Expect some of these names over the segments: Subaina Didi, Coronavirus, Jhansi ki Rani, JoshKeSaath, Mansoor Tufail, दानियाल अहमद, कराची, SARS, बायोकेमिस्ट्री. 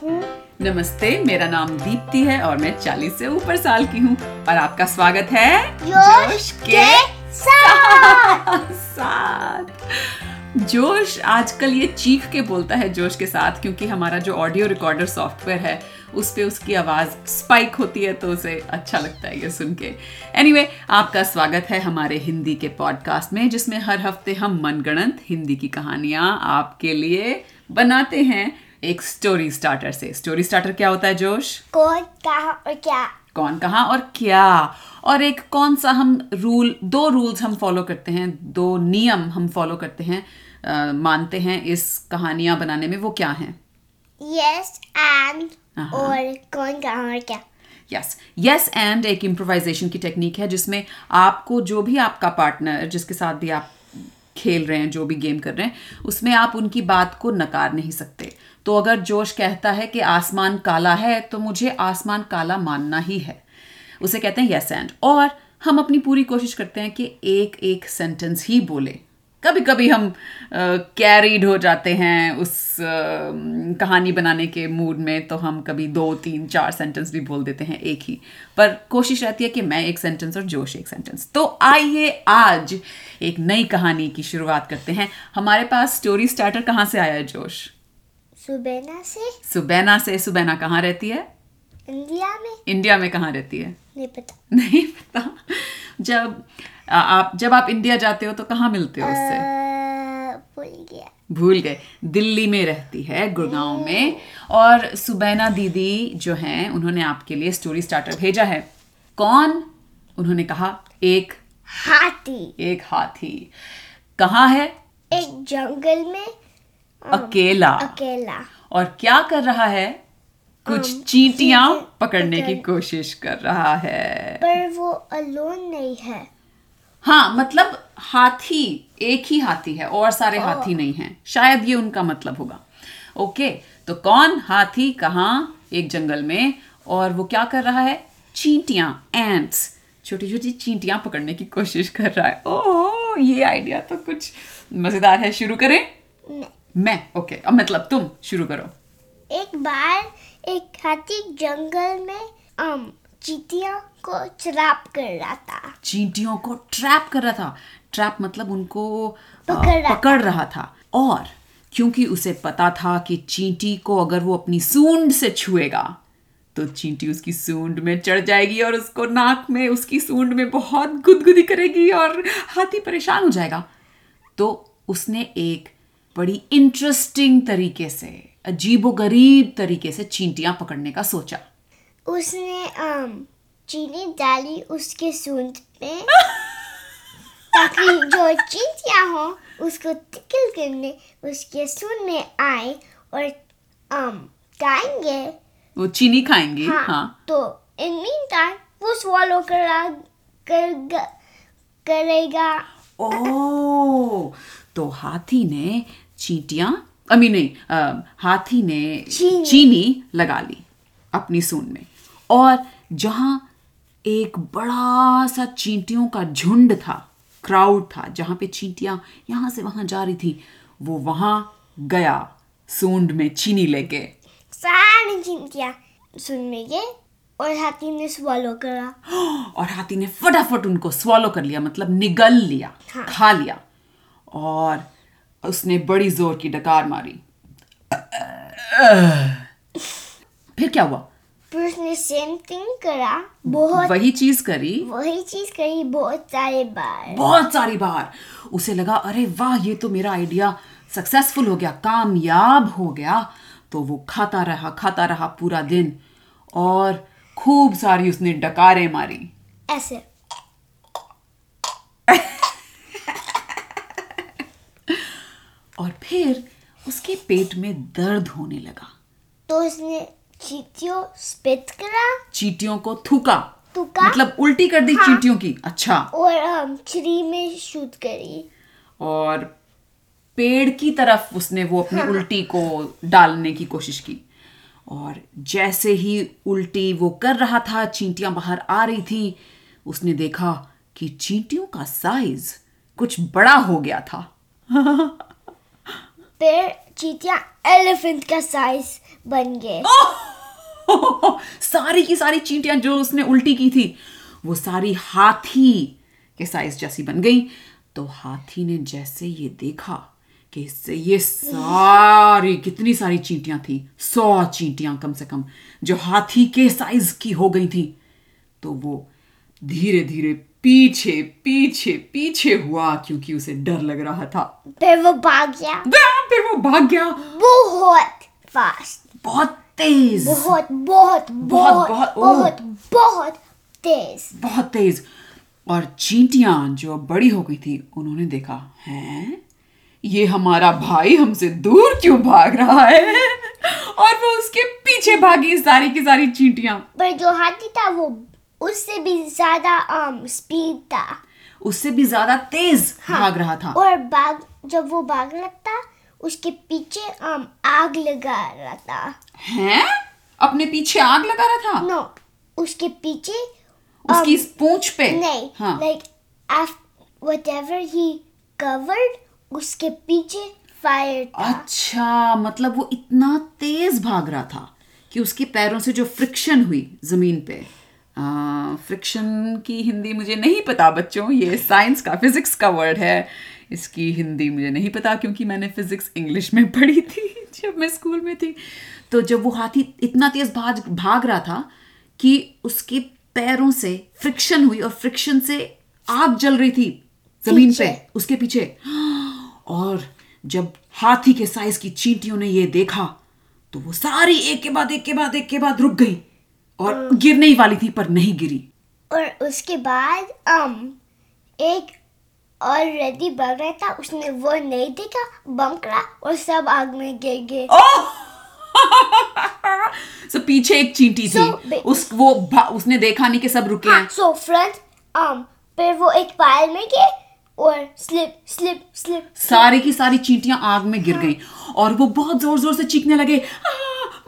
हूँ। नमस्ते, मेरा नाम दीप्ति है और मैं 40 से ऊपर साल की हूँ और आपका स्वागत है जोश के साथ। जोश आजकल ये चीख के बोलता है जोश के साथ, क्योंकि हमारा जो ऑडियो रिकॉर्डर सॉफ्टवेयर है उस पे उसकी आवाज़ स्पाइक होती है, तो उसे अच्छा लगता है ये सुन के। एनीवे, आपका स्वागत है हमारे हिंदी के पॉडकास्ट में, जिसमें हर हफ्ते हम मनगढ़ंत हिंदी की कहानियाँ आपके लिए बनाते हैं एक स्टोरी स्टार्टर से। स्टोरी स्टार्टर क्या होता है जोश? कौन कहा और क्या, और एक कौन सा हम रूल, दो रूल्स हम फॉलो करते हैं, दो नियम हम फॉलो करते हैं, मानते हैं इस कहानियां बनाने में। वो क्या हैं? यस एंड और कौन कहा और क्या। यस एंड एक इम्प्रोवाइजेशन की टेक्निक है, जिसमें आपको जो भी आपका पार्टनर, जिसके साथ भी आप खेल रहे हैं, जो भी गेम कर रहे हैं, उसमें आप उनकी बात को नकार नहीं सकते। तो अगर जोश कहता है कि आसमान काला है, तो मुझे आसमान काला मानना ही है, उसे कहते हैं यस एंड। और हम अपनी पूरी कोशिश करते हैं कि एक एक सेंटेंस ही बोले। कभी कभी हम कैरीड हो जाते हैं उस कहानी बनाने के मूड में, तो हम कभी 2, 3, 4 सेंटेंस भी बोल देते हैं एक ही, पर कोशिश रहती है कि मैं एक सेंटेंस और जोश एक सेंटेंस। तो आइए आज एक नई कहानी की शुरुआत करते हैं। हमारे पास स्टोरी स्टार्टर कहाँ से आया है जोश? सुबैना से। सुबैना कहाँ रहती है? इंडिया में। कहाँ रहती है? नहीं पता। जब आप इंडिया जाते हो तो कहाँ मिलते हो उससे? भूल गए। दिल्ली में रहती है, गुड़गांव में। और सुबैना दीदी जो हैं, उन्होंने आपके लिए स्टोरी स्टार्टर भेजा है। कौन? उन्होंने कहा एक हाथी। कहाँ है? एक जंगल में, अकेला। और क्या कर रहा है? कुछ चींटियां पकड़ने की कोशिश कर रहा है, पर वो अलोन नहीं है। हाँ, मतलब हाथी, एक ही हाथी है और सारे हाथी नहीं हैं, शायद ये उनका मतलब होगा। ओके, तो कौन, हाथी, कहाँ, एक जंगल में, और वो क्या कर रहा है? चींटियां, एंट्स, छोटी छोटी चींटियां पकड़ने की कोशिश कर रहा है। ओह, ये आइडिया तो कुछ मजेदार है। शुरू करें? मैं? ओके, अब मतलब तुम शुरू करो। एक बार एक हाथी जंगल में चींटियों को ट्रैप कर रहा था। ट्रैप मतलब उनको पकड़ रहा था। और क्योंकि उसे पता था कि चींटी को अगर वो अपनी सूंड से छुएगा तो चींटी उसकी सूंड में चढ़ जाएगी और उसको नाक में, उसकी सूंड में बहुत गुदगुदी करेगी और हाथी परेशान हो जाएगा। तो उसने एक बड़ी इंटरेस्टिंग तरीके से, अजीबोगरीब तरीके से चींटियां पकड़ने का सोचा। उसने चीनी डाली उसके सूंड पे ताकि जो चींटियां हो उसको तिकल करने उसके सूंड में आए और खाएंगे, वो चीनी खाएंगी। हाँ। तो इन मीन टाइम वो स्वॉलो करेगा। ओह, तो हाथी ने चीनी लगा ली अपनी सूंड में। और जहाँ एक बड़ा सा चींटियों का झुंड था, क्राउड था, जहाँ पे चींटियाँ यहाँ से वहाँ जा रही थी, वो वहाँ गया सूंड में चीनी लेके। सारी चींटियाँ सूंड में गए और हाथी ने स्वॉलो करा, और हाथी ने फटाफट उनको स्वॉलो कर लिया, मतलब निगल लिया। हाँ। खा लिया। और उसने बड़ी जोर की डकार मारी। फिर क्या हुआ? फिर उसने सेम थिंग करा, वही चीज करी बहुत सारी बार। उसे लगा, अरे वाह, ये तो मेरा आइडिया सक्सेसफुल हो गया, कामयाब हो गया। तो वो खाता रहा पूरा दिन, और खूब सारी उसने डकारें मारी ऐसे। और फिर उसके पेट में दर्द होने लगा, तो उसने चींटियों को थूका, मतलब उल्टी कर दी। हाँ। चींटियों की। अच्छा। और छड़ी में शूट करी और पेड़ की तरफ उसने वो अपनी उल्टी को डालने की कोशिश की। और जैसे ही उल्टी वो कर रहा था, चींटियां बाहर आ रही थी। उसने देखा कि चींटियों का साइज कुछ बड़ा हो गया था। फिर चीटियाँ एलिफेंट का साइज बन गए। सारी की सारी चींटियां जो उसने उल्टी की थी वो सारी हाथी के साइज जैसी बन गई। तो हाथी ने जैसे ये देखा कि इससे ये सारी कितनी सारी चींटियां थी, 100 चींटियां कम से कम जो हाथी के साइज की हो गई थी, तो वो धीरे धीरे पीछे पीछे पीछे हुआ क्योंकि उसे डर लग रहा था। फिर वो भाग गया बहुत फास्ट, बहुत तेज, बहुत बहुत बहुत बहुत बहुत बहुत तेज, बहुत तेज। और चींटियां जो बड़ी हो गई थी उन्होंने देखा, हैं, ये हमारा भाई हमसे दूर क्यों भाग रहा है, और वो उसके पीछे भागी सारी की सारी चींटियां। पर जो हाथी था वो उससे भी ज्यादा स्पीड था, उससे भी ज्यादा तेज भाग रहा था। और जब वो भाग रहा था उसके पीछे आग लगा रहा था। हैं? अपने पीछे आग लगा रहा था? नो, उसके पीछे उसकी पूंछ पे नहीं, हाँ। like whatever he covered, उसके पीछे फायर था। अच्छा, मतलब वो इतना तेज भाग रहा था कि उसके पैरों से जो फ्रिक्शन हुई जमीन पे, फ्रिक्शन की हिंदी मुझे नहीं पता बच्चों, ये साइंस का फिजिक्स का वर्ड है, इसकी हिंदी मुझे नहीं पता क्योंकि मैंने फिजिक्स इंग्लिश में पढ़ी थी जब मैं स्कूल में थी। तो जब वो हाथी इतना तेज भाग रहा था कि उसके पैरों से फ्रिक्शन हुई और फ्रिक्शन से आग जल रही थी जमीन पे उसके पीछे। और जब हाथी के साइज की चींटियों ने ये देखा तो वो सारी एक के बाद रुक गई और गिरने ही वाली थी पर नहीं गिरी। और उसके बाद एक ऑलरेडी भाग रहा था, उसने वो नहीं देखा, बम करा और सब आग में गिर गए। पीछे एक चींटी थी, उसने देखा नहीं कि सब रुके हैं। सो फ्रंट पर वो एक पायल में गए और स्लिप स्लिप स्लिप सारी की सारी चींटियां आग में गिर गई और वो बहुत जोर जोर से चीखने लगे,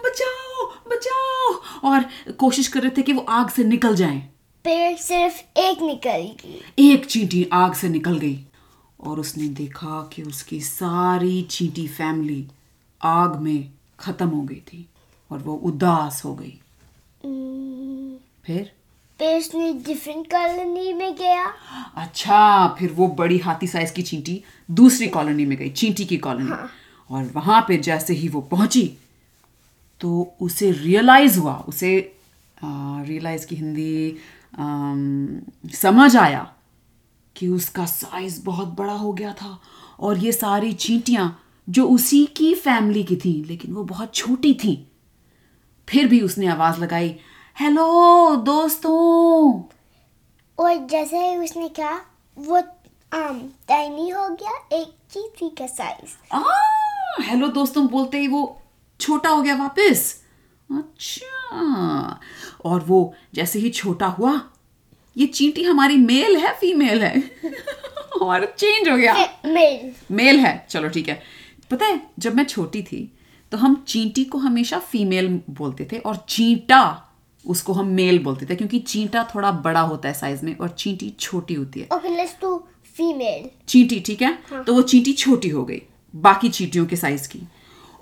बचाओ बचाओ, और कोशिश कर रहे थे कि वो आग से निकल जाएं। पर सिर्फ एक निकल गई, एक चींटी आग से निकल गई और उसने देखा कि उसकी सारी चींटी फैमिली आग में खत्म हो गई थी और वो उदास हो गई। फिर उसने डिफरेंट कॉलोनी में गया। अच्छा, फिर वो बड़ी हाथी साइज की चींटी दूसरी कॉलोनी में गई, चींटी की कॉलोनी। हाँ। और वहां पे जैसे ही वो पहुंची तो उसे रियलाइज हुआ, उसे रियलाइज की हिंदी समझ आया कि उसका साइज बहुत बड़ा हो गया था और ये सारी चींटियां जो उसी की फैमिली की थी लेकिन वो बहुत छोटी थी। फिर भी उसने आवाज लगाई, हेलो दोस्तों। और जैसे ही उसने कहा वो टाइनी हो गया, एक चींटी का साइज। हेलो दोस्तों बोलते ही वो छोटा हो गया वापस। अच्छा, और वो जैसे ही छोटा हुआ, ये चींटी हमारी मेल है फीमेल है? और चेंज हो गया, मेल है। चलो ठीक है। पता है जब मैं छोटी थी तो हम चींटी को हमेशा फीमेल बोलते थे और चींटा उसको हम मेल बोलते थे क्योंकि चींटा थोड़ा बड़ा होता है साइज में और चींटी छोटी होती है। ओके, लेट्स डू फीमेल चींटी, ठीक है? हाँ। तो वो चींटी छोटी हो गई बाकी चींटियों के साइज की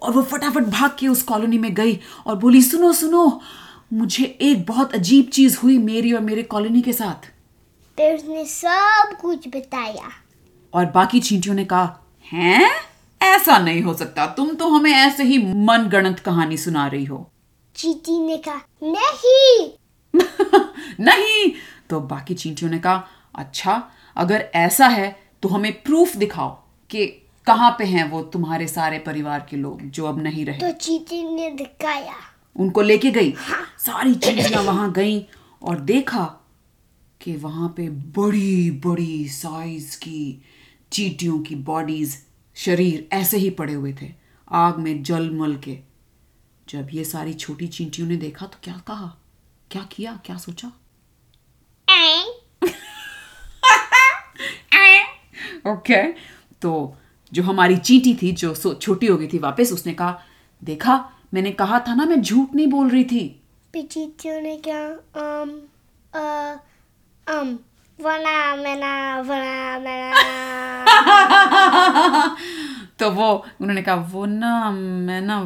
और वो फटाफट भाग के उस कॉलोनी में गई और बोली, सुनो सुनो, मुझे एक बहुत अजीब चीज हुई मेरी और मेरे कॉलोनी के साथ। फिर उसने सब कुछ बताया और बाकी चींटियों ने कहा, हैं, ऐसा नहीं हो सकता, तुम तो हमें ऐसे ही मनगढ़ंत कहानी सुना रही हो। चींटी ने कहा, नहीं नहीं। तो बाकी चींटियों ने कहा, अच्छा अगर ऐसा है तो हमें प्रूफ दिखाओ कि कहाँ पे हैं वो तुम्हारे सारे परिवार के लोग जो अब नहीं रहे। तो चींटी ने दिखाया, उनको लेके गई। हाँ। सारी चींटियां वहां गई और देखा कि वहां पे बड़ी बड़ी साइज की चींटियों की बॉडीज, शरीर ऐसे ही पड़े हुए थे आग में जलमल के। जब ये सारी छोटी चींटियों ने देखा तो क्या कहा, क्या किया, क्या सोचा? ओके, तो जो हमारी चींटी थी जो छोटी हो गई थी वापस, उसने कहा, देखा मैंने कहा था ना मैं झूठ नहीं बोल रही थी। चींटियों ने क्या तो वो उन्होंने कहा वो ना मैं ना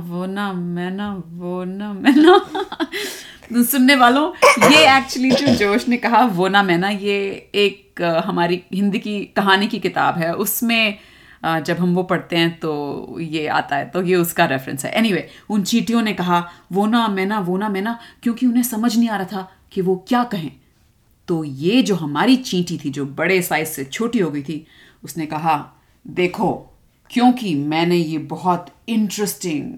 सुनने वालों, ये एक्चुअली जो जोश ने कहा वो ना मैं ना, ये एक हमारी हिंदी की कहानी की किताब है, उसमें जब हम वो पढ़ते हैं तो ये आता है, तो ये उसका रेफरेंस है। एनीवे, उन चींटियों ने कहा वो ना मैं ना क्योंकि उन्हें समझ नहीं आ रहा था कि वो क्या कहें। तो ये जो हमारी चींटी थी जो बड़े साइज से छोटी हो गई थी, उसने कहा देखो क्योंकि मैंने ये बहुत इंटरेस्टिंग,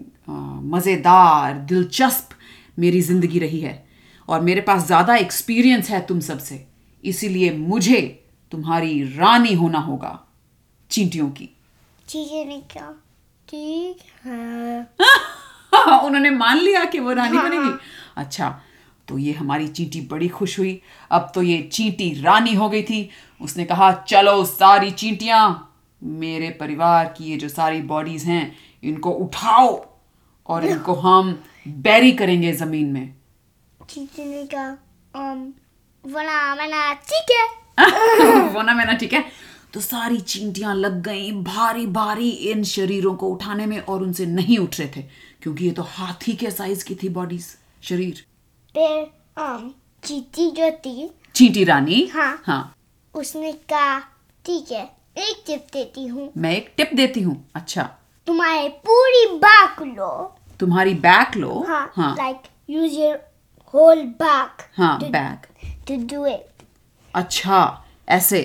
मज़ेदार, दिलचस्प मेरी ज़िंदगी रही है और मेरे पास ज़्यादा एक्सपीरियंस है तुम सबसे, इसीलिए मुझे तुम्हारी रानी होना होगा चींटियों की। चींटियों ने कहा ठीक है। उन्होंने मान लिया कि वो रानी बनेगी। अच्छा, तो ये हमारी चींटी बड़ी खुश हुई। अब तो ये चींटी रानी हो गई थी। उसने कहा चलो सारी चींटियां, मेरे परिवार की ये जो सारी बॉडीज हैं इनको उठाओ और इनको हम बैरी करेंगे जमीन में। चींटी ने कहा वो ना मैना ठीक है। तो सारी चींटियां लग गई भारी भारी इन शरीरों को उठाने में और उनसे नहीं उठ रहे थे क्योंकि ये तो हाथी के साइज की थी बॉडीज, शरीर। चींटी जो थी, चींटी रानी, हाँ, उसने कहा ठीक है मैं एक टिप देती हूँ। अच्छा, तुम्हारी पूरी बैक लो। तुम्हारी बैक लो, हाँ, like use your whole back, हाँ, बैक to do it। अच्छा, ऐसे।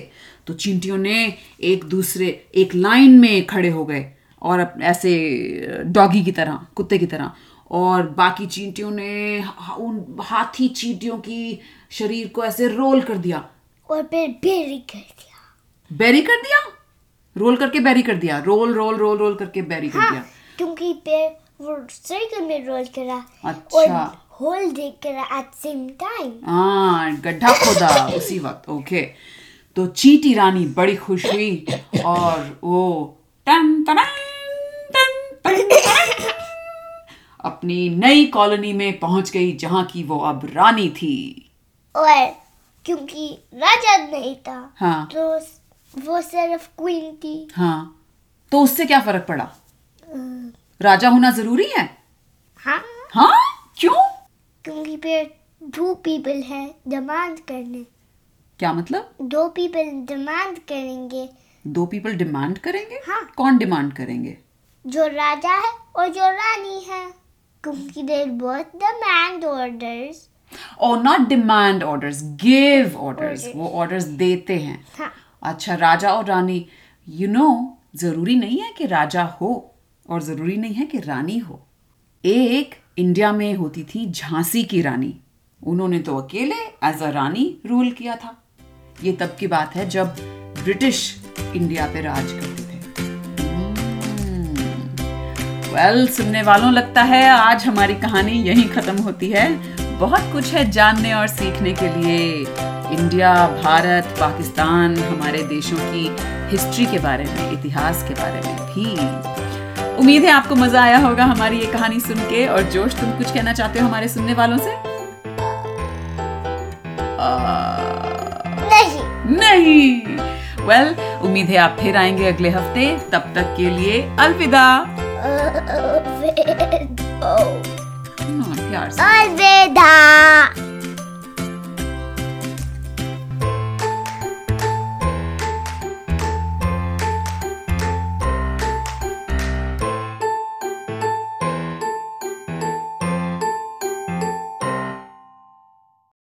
तो चींटियों ने एक लाइन में खड़े हो गए और ऐसे डॉगी की तरह, कुत्ते की तरह, और बाकी चींटियों ने उन हाथी चींटियों की शरीर को ऐसे रोल कर दिया और फिर बैरी कर दिया। रोल करके बैरी कर दिया, रोल करके बैरी कर दिया, क्योंकि फिर वो सर्कल में रोल करा। अच्छा, होल देख करा एट सेम टाइम। हां, गड्ढा खोदा उसी वक्त। ओके, तो चींटी रानी बड़ी खुश हुई और वो टन अपनी नई कॉलोनी में पहुंच गई जहां की वो अब रानी थी। और क्योंकि राजा नहीं था, हाँ, तो वो सिर्फ क्वीन थी। हाँ, तो उससे क्या फर्क पड़ा? राजा होना जरूरी है? हाँ, क्यों? क्योंकि फिर 2 people है डिमांड करने। क्या मतलब? 2 people डिमांड करेंगे। 2 people डिमांड करेंगे? हाँ। कौन डिमांड करेंगे? जो राजा है और जो रानी है, क्योंकि they both demand orders। Oh, not demand orders, give orders। वो orders देते हैं। हाँ। अच्छा, राजा और रानी, जरूरी नहीं है कि राजा हो और जरूरी नहीं है कि रानी हो। एक इंडिया में होती थी झांसी की रानी, उन्होंने तो अकेले एज अ रानी रूल किया था। ये तब की बात है जब ब्रिटिश इंडिया पे राज करते थे। Well, सुनने वालों, लगता है आज हमारी कहानी यहीं खत्म होती है। बहुत कुछ है जानने और सीखने के लिए इंडिया, भारत, पाकिस्तान, हमारे देशों की हिस्ट्री के बारे में, इतिहास के बारे में भी। उम्मीद है आपको मजा आया होगा हमारी ये कहानी सुन के। और जोश, तुम कुछ कहना चाहते हो हमारे सुनने वालों से? नहीं। Well, उम्मीद है आप फिर आएंगे अगले हफ्ते। तब तक के लिए अलविदा। अलविदा।